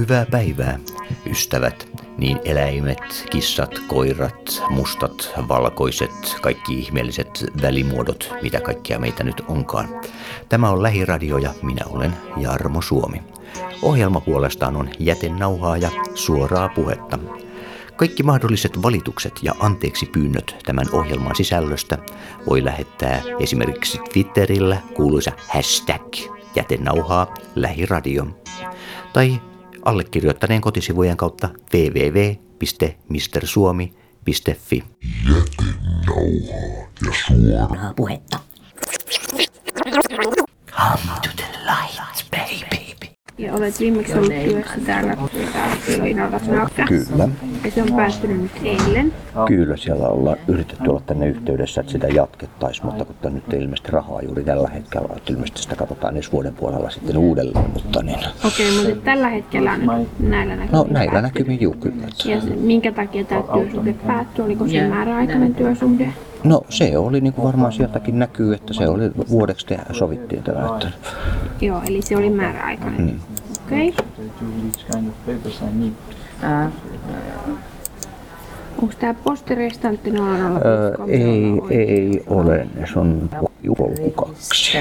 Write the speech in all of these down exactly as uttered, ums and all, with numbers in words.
Hyvää päivää, ystävät, niin eläimet, kissat, koirat, mustat, valkoiset, kaikki ihmeelliset välimuodot, mitä kaikkea meitä nyt onkaan. Tämä on Lähiradio ja minä olen Jarmo Suomi. Ohjelma puolestaan on Jätenauhaa ja suoraa puhetta. Kaikki mahdolliset valitukset ja anteeksi pyynnöt tämän ohjelman sisällöstä voi lähettää esimerkiksi Twitterillä kuuluisa hashtag Jätenauhaa Lähiradio tai allekirjoittaneen kotisivujen kautta double-u double-u double-u piste mister suomi piste fi. Jätenauhaa ja suoraa puhetta. Come to the light, baby. Ja olet viimeksi ollut työssä täällä Latinassa. Kyllä. Ja se on päättynyt nyt eilen. Kyllä, siellä ollaan yritetty olla tänne yhteydessä, että sitä jatkettaisiin, mutta kun tämä nyt ei ilmeisesti rahaa juuri tällä hetkellä, että ilmeisesti sitä katsotaan ensi vuoden puolella sitten uudelleen. Mutta niin. Okei, mutta tällä hetkellä nyt näillä näkymin? No näillä näkymin juu, kyllä. Ja se, minkä takia tämä työsuhde päättyi? Oliko se määräaikainen työsuhde? No se oli, niin kuin varmaan sieltäkin näkyy, että se oli vuodeksi tehdä, sovittiin tätä. Että... Joo, eli se oli määräaikainen. Mm. Okei. Okay. Uh. Onko tämä postirestantti nolla nolla viisi? Öö, ei, ei ole. Se on julkukaksi.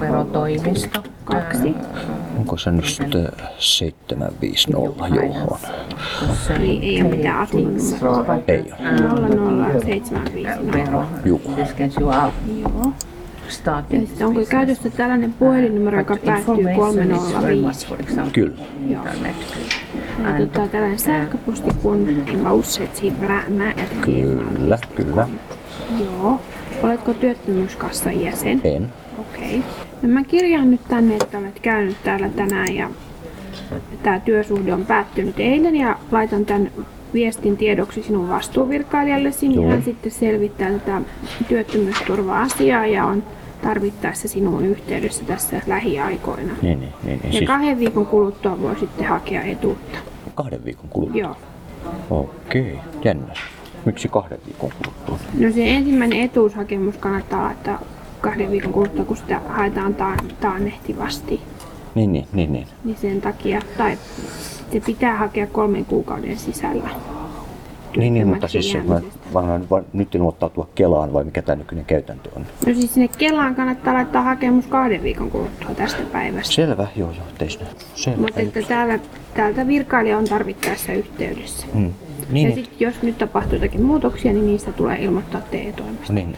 Verotoimisto kaksi. Onko se nyt seitsemän viisi nolla johon? Ei, ei ole mitään asuntoa. Ei ole. nolla nolla seitsemän viisi nolla. Joo. Joo. Ja onko käytössä tällainen puhelinnumero, joka päättyy kolme nolla viisi? Kyllä. Joo. Ja tota, tällainen sähköposti kun mausset-hivra-määt. Kyllä, kyllä. Joo. Oletko työttömyyskassan jäsen? En. Okei. Okay. No mä kirjaan nyt tänne, että olet käynyt täällä tänään ja tää työsuhde on päättynyt eilen ja laitan tän viestin tiedoksi sinun vastuuvirkailijallesi, niin hän sitten selvittää tätä työttömyysturva-asiaa ja on tarvittaessa sinun yhteydessä tässä lähiaikoina. Niin, niin, niin, ja siis... kahden viikon kuluttua voi sitten hakea etuutta. Kahden viikon kuluttua? Joo. Okei, jännä. Miksi kahden viikon kuluttua? No se ensimmäinen etuushakemus kannattaa laittaa kahden viikon kuluttua, kun sitä haetaan taannehtivasti. Niin, niin, niin, niin. Niin sen takia, tai se pitää hakea kolmen kuukauden sisällä. Niin, niin, mutta siis vaan nyt ilmoittautua Kelaan vai mikä tämä nykyinen käytäntö on? No siis sinne Kelaan kannattaa laittaa hakemus kahden viikon kuluttua tästä päivästä. Selvä, joo, joo, teistä. Selvä. Mutta että täällä, täältä virkailija on tarvittaessa yhteydessä. Mm. Niin, ja sitten jos nyt tapahtuu jotakin muutoksia, niin niistä tulee ilmoittaa T E-toimistoon. Niin.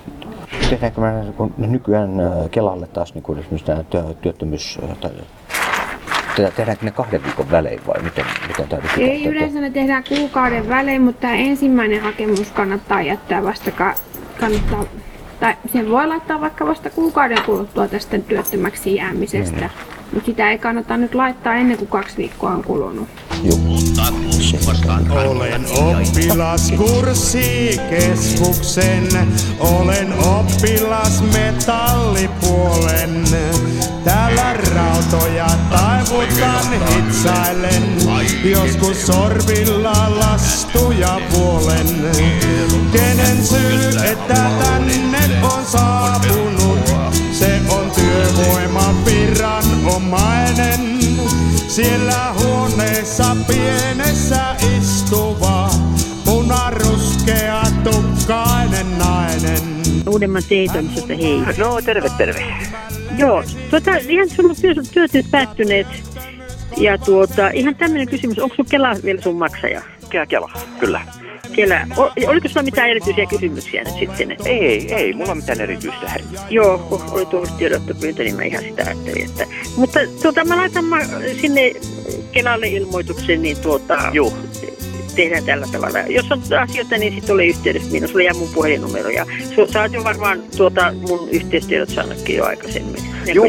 Tehdäänkö me nykyään Kelalle taas niin esimerkiksi tämä työttömyys... Tai tehdäänkö ne kahden viikon välein vai miten, miten tämä pitää? Ei yleensä ne tehdään kuukauden välein, mutta tämä ensimmäinen hakemus kannattaa jättää vasta, kannattaa, tai sen voi laittaa vaikka vasta kuukauden kuluttua tästä työttömäksi jäämisestä. Mm. Mutta sitä ei kannata nyt laittaa ennen kuin kaksi viikkoa on kulunut. Olen oppilaskurssikeskuksen, olen oppilasmetallipuolen. Täällä rautoja taivutan hitsailen, joskus sorvilla lastuja vuolen. Kenen syy, että tänne on saapunut, se on työvoimaviranomainen. Siellä huoneessa pienessä istuva, punaruskea tukkainen nainen. Uudemman T E-toimistosta, hei. No, terve, terve. Joo, tuota, ihan sulla on työt päättyneet. Ja tuota, ihan tämmöinen kysymys, onko sun Kela vielä sun maksaja? Kela, Kela, kyllä. Kela. O- oliko sulla mitään erityisiä kysymyksiä nyt sitten? Ei, ei, mulla on mitään erityistä. Joo, kun oli tuollaista tiedottopyyntö, niin mä ihan sitä ajattelin, että... Mutta tuota, mä laitan mä sinne Kelalle ilmoituksen, niin tuota... Joo. Tehdään tällä tavalla. Jos on asioita, niin sitten ole yhteydessä minun. Sulla jää mun puhelinnumero. Ja su- sä oot jo varmaan tuota, mun yhteystiedot saanutkin jo aikaisemmin. Joo,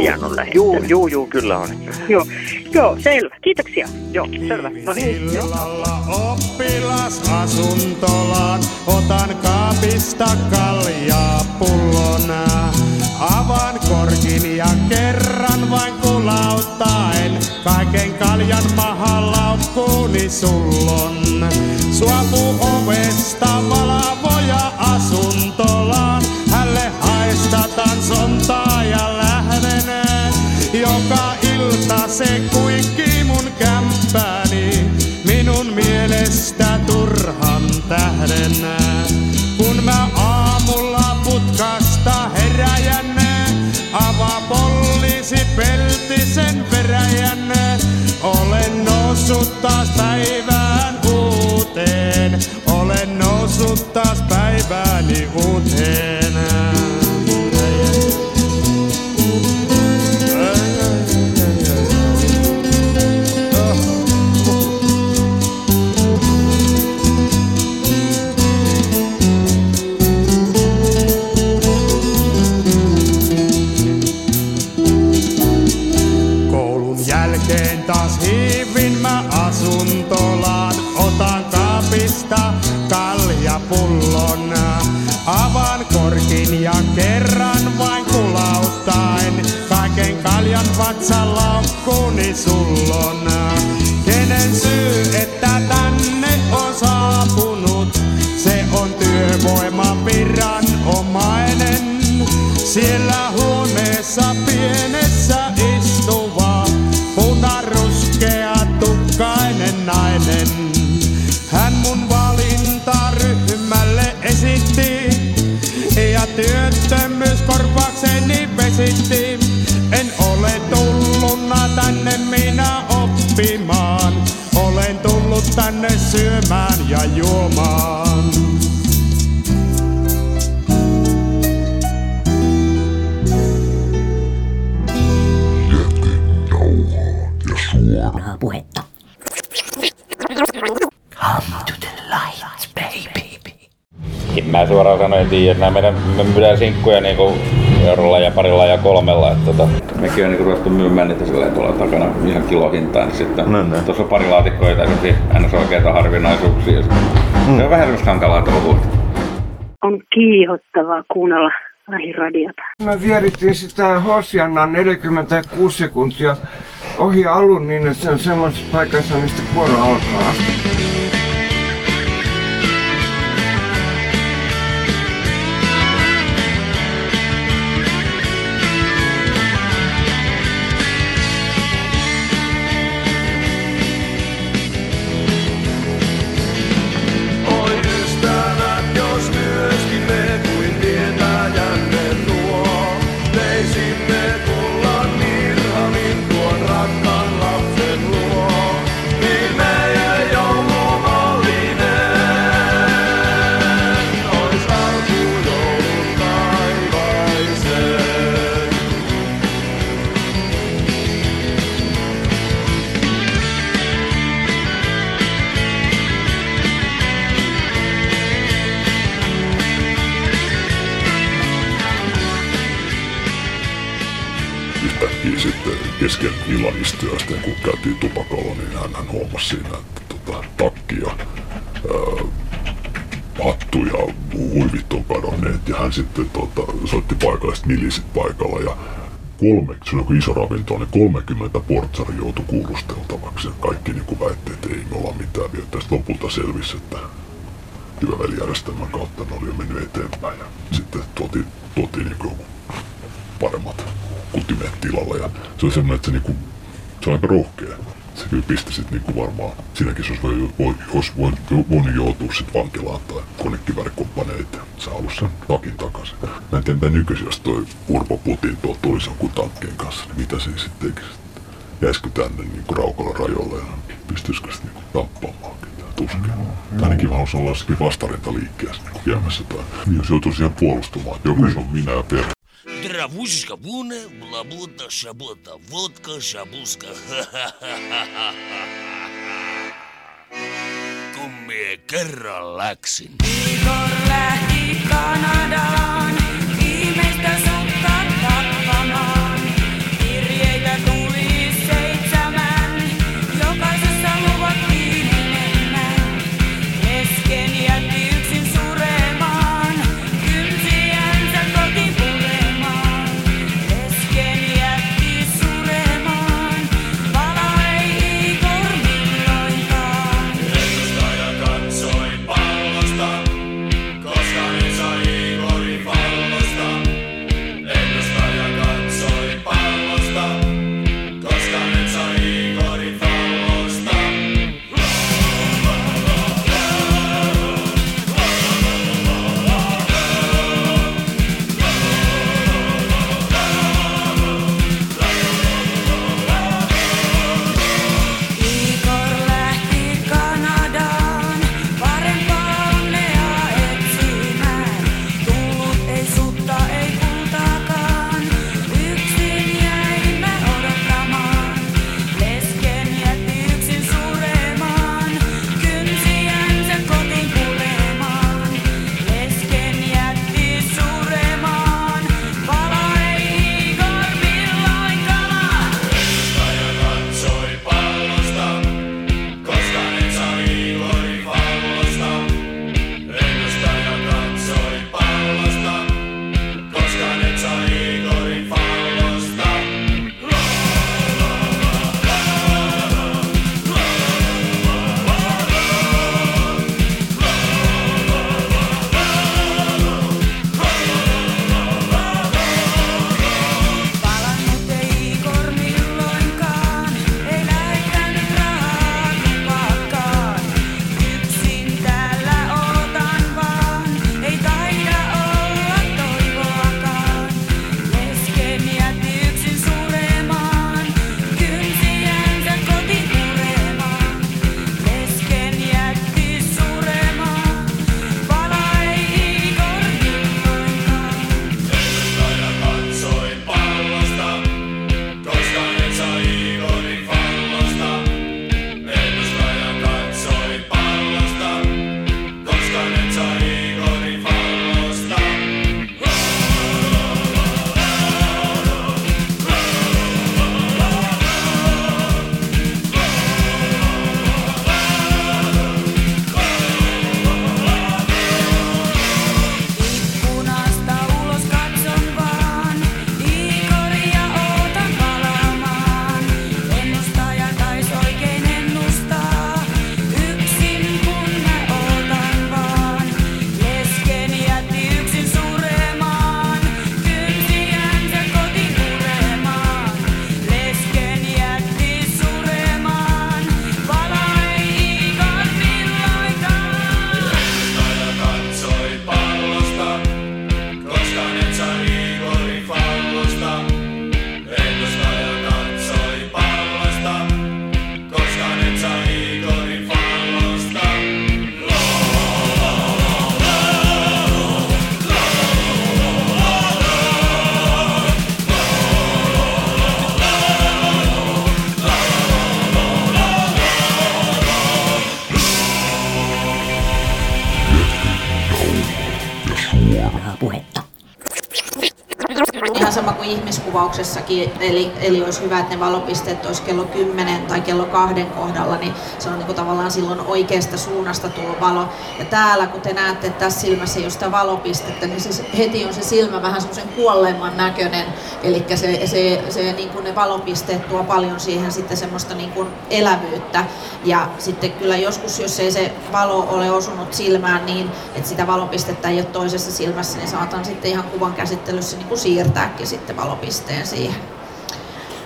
joo, joo, joo, kyllä on. Joo, joo, selvä. Kiitoksia. Joo, selvä. No niin. Sillalla oppilasasuntolaan otan kaapista kaljaa pullona. Avaan korkin ja kerran vain kulauttaen kaiken kaljan pahan laukkuuni sullon. Suopu ovesta valvoja asuntolaan, hälle haistatan sontaa ja lähdeneen joka ilta. se kuikki mun kämppääni, minun mielestä turhan tähdenä. Kun mä aamulla putkasta heräjän, avaa poliisi peltisen veräjän. Olen noussut taas päivään uuteen, olen noussut taas päivääni uuteen. Taas hiivin mä asuntolaan, otan kaapista kaljapullon. Avaan korkin ja kerran vain kulauttaen, kaiken kaljan vatsalla onkkuni sullon. Kenen syy, että tänne on saapunut, se on työvoimaviran omainen. Siellä huoneessa pienessä istuva ruskea tukkainen nainen. Hän mun valinta ryhmälle esitti ja työttömyys korvakseni vesitti. En ole tulluna tänne minä oppimaan, olen tullut tänne syömään ja juomaan. Suoraa puhetta. Come to the light, baby. En mä suoraan sanoen, että nämä meidän, me myydään sinkkuja niinku eurolla ja parilla ja kolmella. Että tota, mekin on niinku ruvettu myymään niitä silleen tuolla takana ihan kilohintaan. Sitten no, no. Tuossa on pari laatikkoa ja aina oikeita harvinaisuuksia. Mm. Se on vähän semmoista hankalaa touhua. On kiihottavaa kuunnella lähiradiota. Me vierittiin sitä Hosiannaa neljäkymmentäkuusi sekuntia ohi alun niin, että se on semmoisessa paikassa, mistä kuoro alkaa. Kesken illanistyöstä, kun käytiin tupakalla, niin hän huomasi siinä, että tota, takki ja ää, hattu ja huivit on kadonneet. Ja hän sitten tota, soitti paikalliset milisit paikalla ja kolme, se oli iso ravinto, niin kolmekymmentä portsari joutui kuulusteltavaksi. Ja kaikki niin väitti, että ei me olla mitään vielä. Tästä lopulta selvisi, että työvälijärjestelmän kautta ne oli jo mennyt eteenpäin. Ja sitten tuotiin, tuotiin niin kuin paremmat kutimeet tilalle ja se on semmoinen, että se, niinku, se on aika rohkea. Se kyllä pisti sit niinku varmaan, siinäkin se olisi voinut voi, voi, voi joutua sit vankilaan tai konekiväärikomppaniin eteen. Sä halusi sen takin takaisin. Mä en tiedä mitä nykyisin, jos toi Urpo Putin tuolla tulisi jonkun tankkeen kanssa, niin mitä se sitten tekisi? Jäisikö tänne niinku Raukalan rajoille ja pystyisikö sit niinku tappaamaankin tää tuskin? Ainakin mä haluaisin olla jossakin vastarintaliikkeessä niinku jäämässä tai jos joutuisi siihen puolustumaan, että joku mm. se on minä ja perhe. Травушечка буна, блабута, шабота, водка, шабуска, ха-ха-ха-ха-ха. Kun mie kerran läksin. Igor lähti Kanadaan, ihmeistä sutta tappamaan. Kirjeitä tuli seitsemän, jokaisessa luvattiin enemmän. Kesken jätti yksin suremaan, kynsiänsä kotiin. Sai kuvauksessakin, eli, eli olisi hyvä, että ne valopisteet olisi kello kymmenen tai kello kahden kohdalla, niin se on niin kuin tavallaan silloin oikeasta suunnasta tullut valo. Ja täällä, kun te näette, että tässä silmässä ei ole sitä valopistettä, niin se, heti on se silmä vähän semmoisen kuolleemman näköinen, eli se, se, se, niin kuin ne valopisteet tuo paljon siihen sitten semmoista niin kuin elävyyttä. Ja sitten kyllä joskus, jos ei se valo ole osunut silmään niin, että sitä valopistettä ei ole toisessa silmässä, niin saatan sitten ihan kuvan käsittelyssä niin kuin siirtääkin sitten valopisteen siihen.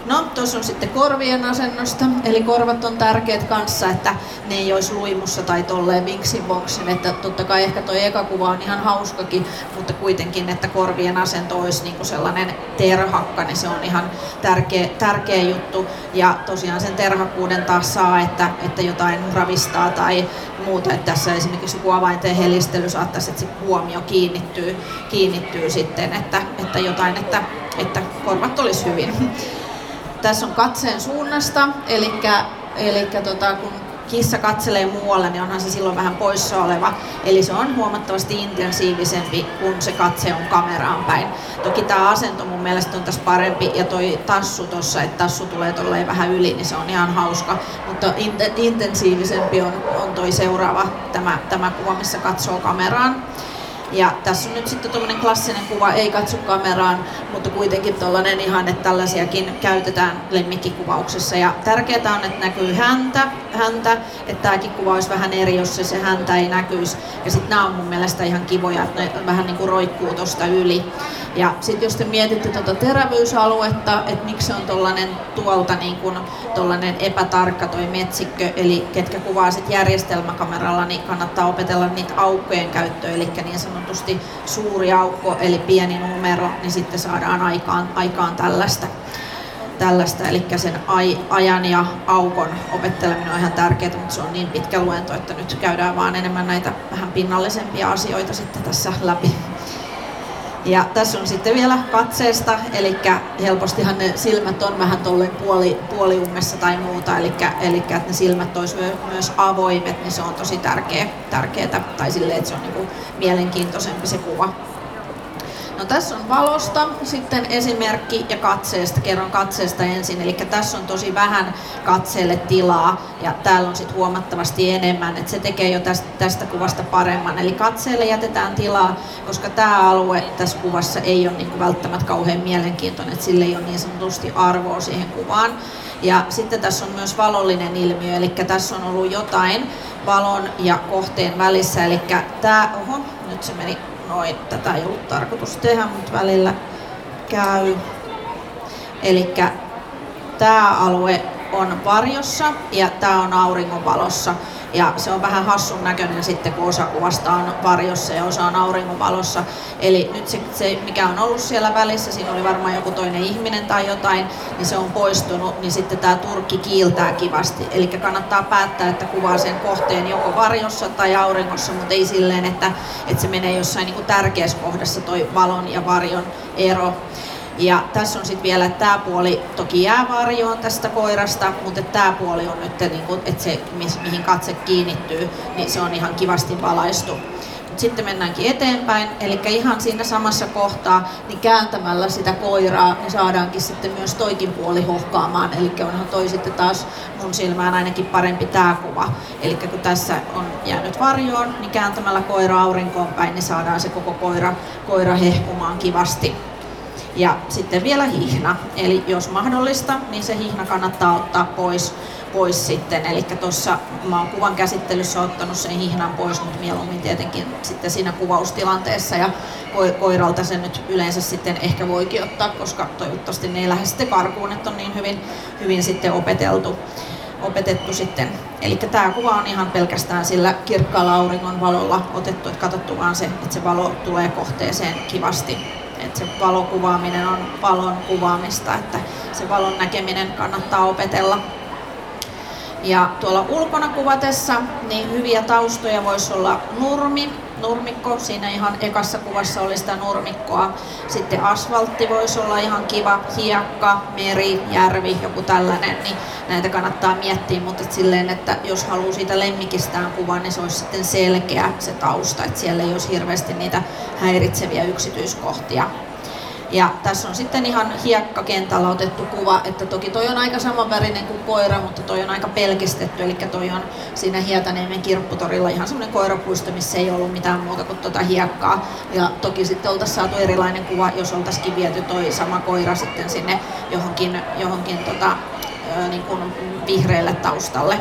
No, tuossa on sitten korvien asennosta, eli korvat on tärkeät kanssa, että ne ei olisi luimussa tai tolleen vinksin voksin, että totta kai ehkä toi eka kuva on ihan hauskakin, mutta kuitenkin, että korvien asento olisi niin kuin sellainen terhakka, niin se on ihan tärkeä, tärkeä juttu, ja tosiaan sen terhakkuuden taas saa, että, että jotain ravistaa tai muuta, että tässä esimerkiksi joku avainten helistely saattaisi, että se huomio kiinnittyy, kiinnittyy sitten, että, että jotain, että, että korvat olisi hyvin. Tässä on katseen suunnasta, eli, eli tota, kun kissa katselee muualle, niin onhan se silloin vähän poissa oleva. Eli se on huomattavasti intensiivisempi, kun se katse on kameraan päin. Toki tämä asento mun mielestä on tässä parempi, ja toi tassu tuossa, että tassu tulee tolleen vähän yli, niin se on ihan hauska. Mutta in, intensiivisempi on, on toi seuraava, tämä, tämä kuva, missä katsoo kameraan. Ja tässä on nyt sitten tuommoinen klassinen kuva, ei katso kameraan, mutta kuitenkin tuollainen ihan, että tällaisiakin käytetään lemmikkikuvauksessa. Ja tärkeää on, että näkyy häntä, häntä, että tämäkin kuva olisi vähän eri, jos se, se häntä ei näkyisi. Ja sitten nämä on mun mielestä ihan kivoja, että ne vähän niin kuin roikkuu tuosta yli. Ja sitten jos te mietitte tuota terävyysaluetta, että miksi se on tuollainen tuolta niin kuin tuollainen epätarkka toi metsikkö, eli ketkä kuvaa sitten järjestelmäkameralla, niin kannattaa opetella niitä aukkojen käyttöä, eli niin sanottu suuri aukko eli pieni numero, niin sitten saadaan aikaan, aikaan tällaista. tällaista. Eli sen ajan ja aukon opetteleminen on ihan tärkeää, mutta se on niin pitkä luento, että nyt käydään vaan enemmän näitä vähän pinnallisempia asioita sitten tässä läpi. Ja tässä on sitten vielä katseesta, eli helpostihan ne silmät on vähän tolleen puoli, puoliummessa tai muuta, eli, eli että ne silmät olisi myös avoimet, niin se on tosi tärkeä, tärkeätä, tai silleen, että se on niin kuin mielenkiintoisempi se kuva. No tässä on valosta sitten esimerkki ja katseesta. Kerron katseesta ensin, eli tässä on tosi vähän katseelle tilaa ja täällä on sitten huomattavasti enemmän, että se tekee jo tästä, tästä kuvasta paremman. Eli katseelle jätetään tilaa, koska tämä alue tässä kuvassa ei ole niin kuin välttämättä kauhean mielenkiintoinen, että sille ei ole niin sanotusti arvoa siihen kuvaan. Ja sitten tässä on myös valollinen ilmiö, eli tässä on ollut jotain valon ja kohteen välissä, eli tämä, oho, nyt se meni. Noin, tätä ei ollut tarkoitus tehdä, mutta välillä käy. Elikkä tää alue on varjossa ja tää on auringonvalossa. Ja se on vähän hassun näköinen sitten, kun osa kuvasta on varjossa ja osa on auringonvalossa. Eli nyt se, se, mikä on ollut siellä välissä, siinä oli varmaan joku toinen ihminen tai jotain, niin se on poistunut, niin sitten tämä turkki kiiltää kivasti. Eli kannattaa päättää, että kuvaa sen kohteen joko varjossa tai auringossa, mutta ei silleen, että, että se menee jossain niin kuin tärkeässä kohdassa toi valon ja varjon ero. Ja tässä on sitten vielä, että tämä puoli toki jää varjoon tästä koirasta, mutta tämä puoli on nyt, niin että se mihin katse kiinnittyy, niin se on ihan kivasti valaistu. Mut sitten mennäänkin eteenpäin, eli ihan siinä samassa kohtaa, niin kääntämällä sitä koiraa, niin saadaankin sitten myös toikin puoli hohkaamaan. Eli onhan toi sitten taas mun silmään ainakin parempi tämä kuva. Eli kun tässä on jäänyt varjoon, niin kääntämällä koira aurinkoon päin, niin saadaan se koko koira, koira hehkumaan kivasti. Ja sitten vielä hihna, eli jos mahdollista, niin se hihna kannattaa ottaa pois, pois sitten. Eli tuossa mä oon kuvan käsittelyssä ottanut sen hihnan pois, mutta mieluummin tietenkin sitten siinä kuvaustilanteessa. Ja koiralta se nyt yleensä sitten ehkä voikin ottaa, koska toivottavasti ne ei lähde sitten karkuun, että on niin hyvin, hyvin sitten opeteltu. opetettu sitten. Eli tämä kuva on ihan pelkästään sillä kirkkaalla auringon valolla otettu, että katsottu vaan se, että se valo tulee kohteeseen kivasti. Että se valokuvaaminen on valon kuvaamista, että se valon näkeminen kannattaa opetella. Ja tuolla ulkona kuvatessa niin hyviä taustoja voisi olla nurmi, nurmikko, siinä ihan ekassa kuvassa oli sitä nurmikkoa. Sitten asfaltti voisi olla ihan kiva, hiekka, meri, järvi, joku tällainen, niin näitä kannattaa miettiä, mutta et silleen, että jos haluaa siitä lemmikistään kuvan, niin se olisi sitten selkeä se tausta, että siellä ei olisi hirveästi niitä häiritseviä yksityiskohtia. Ja tässä on sitten ihan hiekkakentällä otettu kuva, että toki toi on aika samanvärinen kuin koira, mutta toi on aika pelkistetty, eli toi on siinä Hietaniemen kirpputorilla ihan semmoinen koirapuisto, missä ei ollut mitään muuta kuin tuota hiekkaa. Ja toki sitten oltaisiin saatu erilainen kuva, jos oltaisikin viety toi sama koira sitten sinne johonkin, johonkin tota, niin kuin vihreälle taustalle.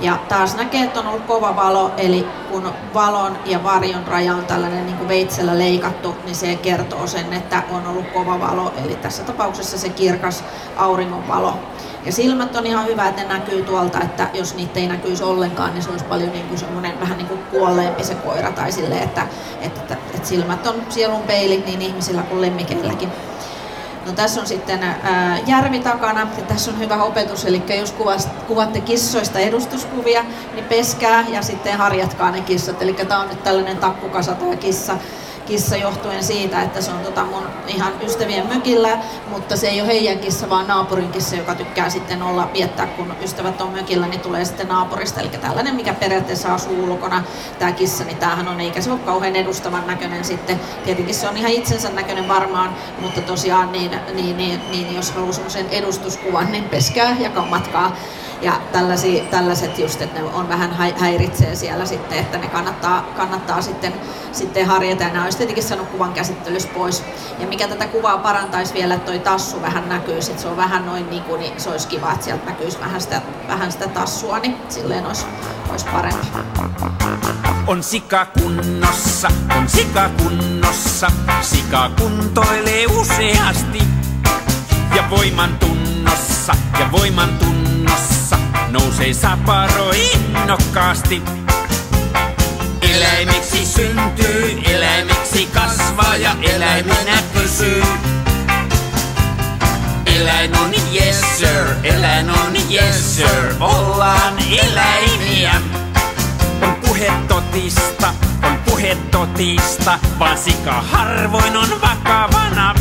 Ja taas näkee, että on ollut kova valo, eli kun valon ja varjon raja on tällainen niin kuin veitsellä leikattu, niin se kertoo sen, että on ollut kova valo, eli tässä tapauksessa se kirkas auringonvalo. Ja silmät on ihan hyvä, että ne näkyy tuolta, että jos niitä ei näkyisi ollenkaan, niin se olisi paljon niin kuin semmoinen vähän niin kuin kuolleempi se koira, tai silleen, että, että, että, että silmät on sielun peilit niin ihmisillä kuin lemmikeilläkin. No, tässä on sitten ää, järvi takana ja tässä on hyvä opetus, eli jos kuvatte kissoista edustuskuvia, niin peskää ja sitten harjatkaa ne kissat. Eli tämä on nyt tällainen takkukasa tämä kissa, kissa johtuen siitä, että se on tota mun ihan ystävien mökillä, mutta se ei ole heidän kissa, vaan naapurin kissa, joka tykkää sitten olla viettää, kun ystävät on mökillä, niin tulee sitten naapurista. Eli tällainen, mikä periaatteessa asuu ulkona, tämä kissa, niin tämähän on, eikä se ole kauhean edustavan näköinen sitten. Tietenkin se on ihan itsensä näköinen varmaan, mutta tosiaan niin, niin, niin, niin jos haluaa semmoisen edustuskuvan, niin peskää ja kammatkaa. Ja tällaiset just, että ne on vähän häiritsee siellä sitten, että ne kannattaa, kannattaa sitten, sitten harjata. Ja nämä olisi tietenkin saanut kuvan käsittelyssä pois. Ja mikä tätä kuvaa parantaisi vielä, että toi tassu vähän näkyisi, että se on vähän noin niin kuin, niin se olisi kiva, että sieltä näkyisi vähän sitä, vähän sitä tassua, niin silleen olisi, olisi parempi. On sika kunnossa, on sika kunnossa, sika kuntoilee useasti. Ja voiman tunnossa, ja voiman tunnossa. Nousee saparo innokkaasti. Eläimeksi syntyy, eläimeksi kasvaa ja eläimenä pysyy. Eläin on yes sir, eläin on yes sir, ollaan eläimiä. On puhe totista, on puhe totista, vaan sika harvoin on vakavana.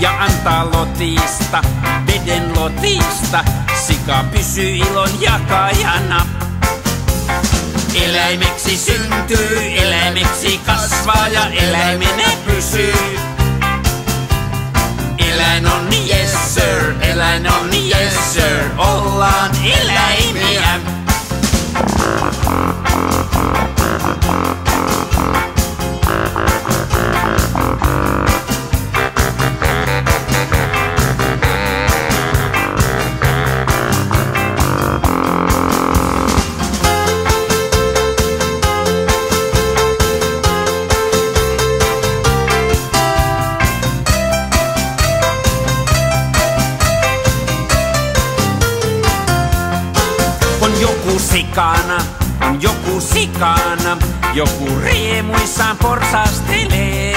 Ja antaa lotista, veden lotista, sika pysyy ilon jakajana. Eläimeksi syntyy, eläimeksi kasvaa ja eläimenä pysyy. Eläin on yes sir, eläin on yes sir, ollaan eläimiä. Sikana, on joku sikana, joku riemuissaan porsastelee.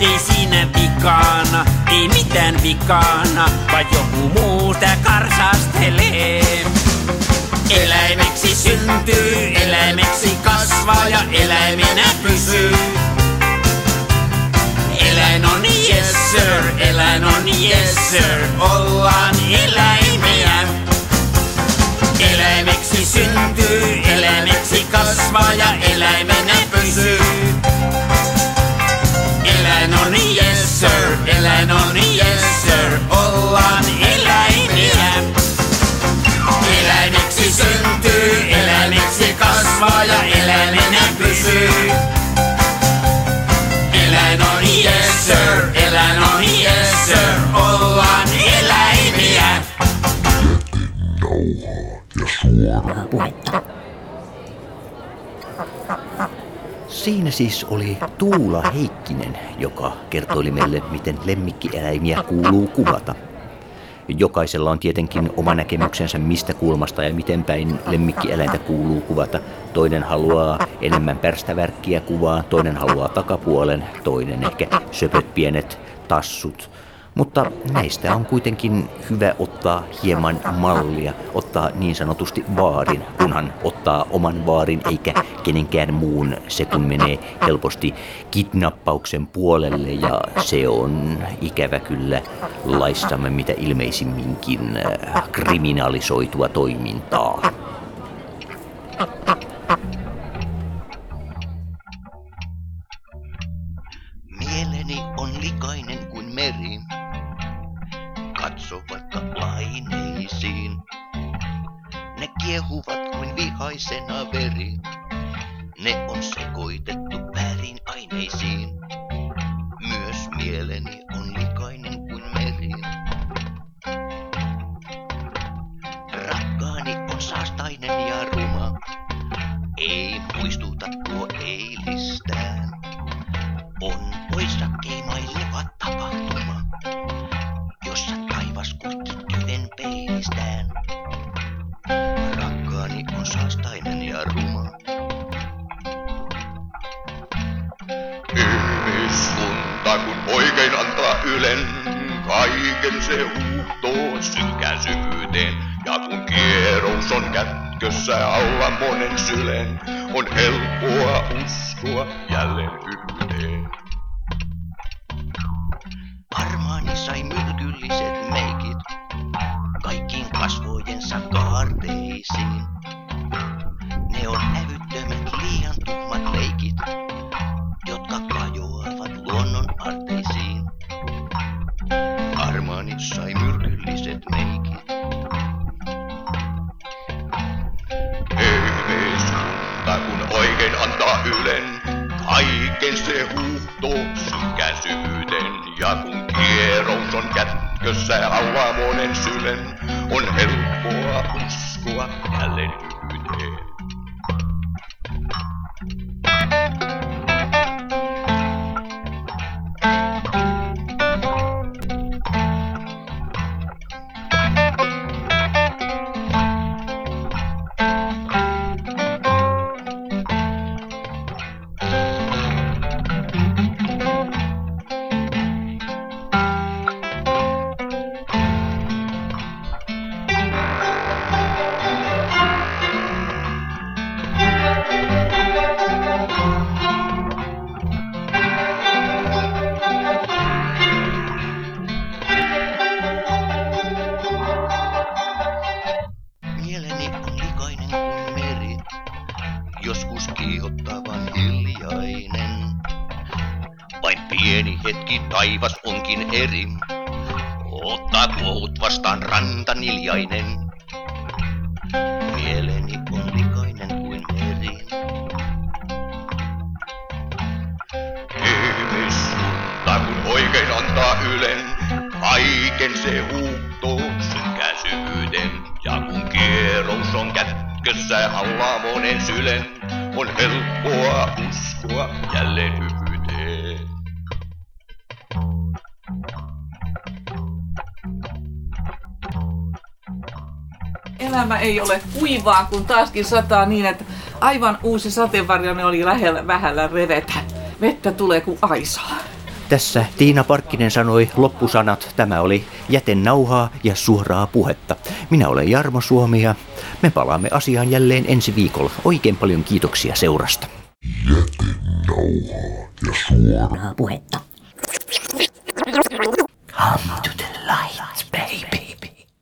Ei siinä vikana, ei mitään vikana, vaan joku muuta karsastelee. Eläimeksi syntyy, eläimeksi kasvaa ja eläimenä pysyy. Eläin on yes sir, eläin on yes sir, ollaan eläimiä. Eläimeksi syntyy, eläimeksi kasvaa ja eläimenä pysyy. Eläin on yes sir, eläin on yes sir, ollaan eläimiä. Eläimeksi syntyy, eläimeksi kasvaa ja eläimenä pysyy. Eläin on yes sir, eläin on yes sir, ollaan eläimiä. Jätenauhaa ja suoraa puhetta. Siinä siis oli Tuula Heikkinen, joka kertoi meille, miten lemmikkieläimiä kuuluu kuvata. Jokaisella on tietenkin oma näkemyksensä, mistä kulmasta ja miten päin lemmikkieläintä kuuluu kuvata. Toinen haluaa enemmän pärstävärkkiä kuvaa, toinen haluaa takapuolen, toinen ehkä söpöt pienet tassut. Mutta näistä on kuitenkin hyvä ottaa hieman mallia, ottaa niin sanotusti vaarin, kunhan ottaa oman vaarin eikä kenenkään muun. Se kun menee helposti kidnappauksen puolelle ja se on ikävä kyllä laissamme mitä ilmeisimminkin kriminalisoitua toimintaa. Mieleni on likainen kuin meri. kiehuvat kuin vihaisena veri. Ne on sekoitettu väärin aineisiin. Myös mieleni on likainen kuin meri. Rakkaani on saastainen ja ruma. Ei muistuta tuo eilistään. On poissa keimaileva tapahtuma, jossa taivas kuitti tyven peilistään. Rakkaani on saastainen ja ruma. Ihmiskunta kun oikein antaa ylen, kaiken se huuhtoo synkään syvyyteen. Ja kun kierous on kätkössä alla monen sylen, on helppoa uskoa jälleen yhteen. Armaani sai myrkylliset meikit kaikkiin kasvojensa kaarteisiin. Ne on nävyttömät liian tummat leikit, jotka kajoavat luonnon arteisiin. Armaani sai myrkylliset meikit. Ihmiskunta kun oikein antaa ylen, kaiken se huuhtoo synkään syvyyden. Ja kun kierous on kätkössä alla monen sylen, on helppoa uskoa jälleen yhteen. Taivas onkin eri, ottaa kuohut vastaan ranta niljainen. Mieleni on likainen kuin meri. Ihmiskunta kun oikein antaa ylen, kaiken se huuhtoo synkään syvyyden. Ja kun kierous on kätkössä hallaa monen sylen, on helppoa uskoa jälleen hyvyyteen. Elämä ei ole kuivaa, kun taaskin sataa niin, että aivan uusi sateenvarjone oli lähellä vähällä revetä. Vettä tulee kuin aisaa. Tässä Tiina Parkkinen sanoi loppusanat. Tämä oli Jätenauhaa ja suoraa puhetta. Minä olen Jarmo Suomi ja me palaamme asiaan jälleen ensi viikolla. Oikein paljon kiitoksia seurasta. Jätenauhaa ja suoraa puhetta. Come to the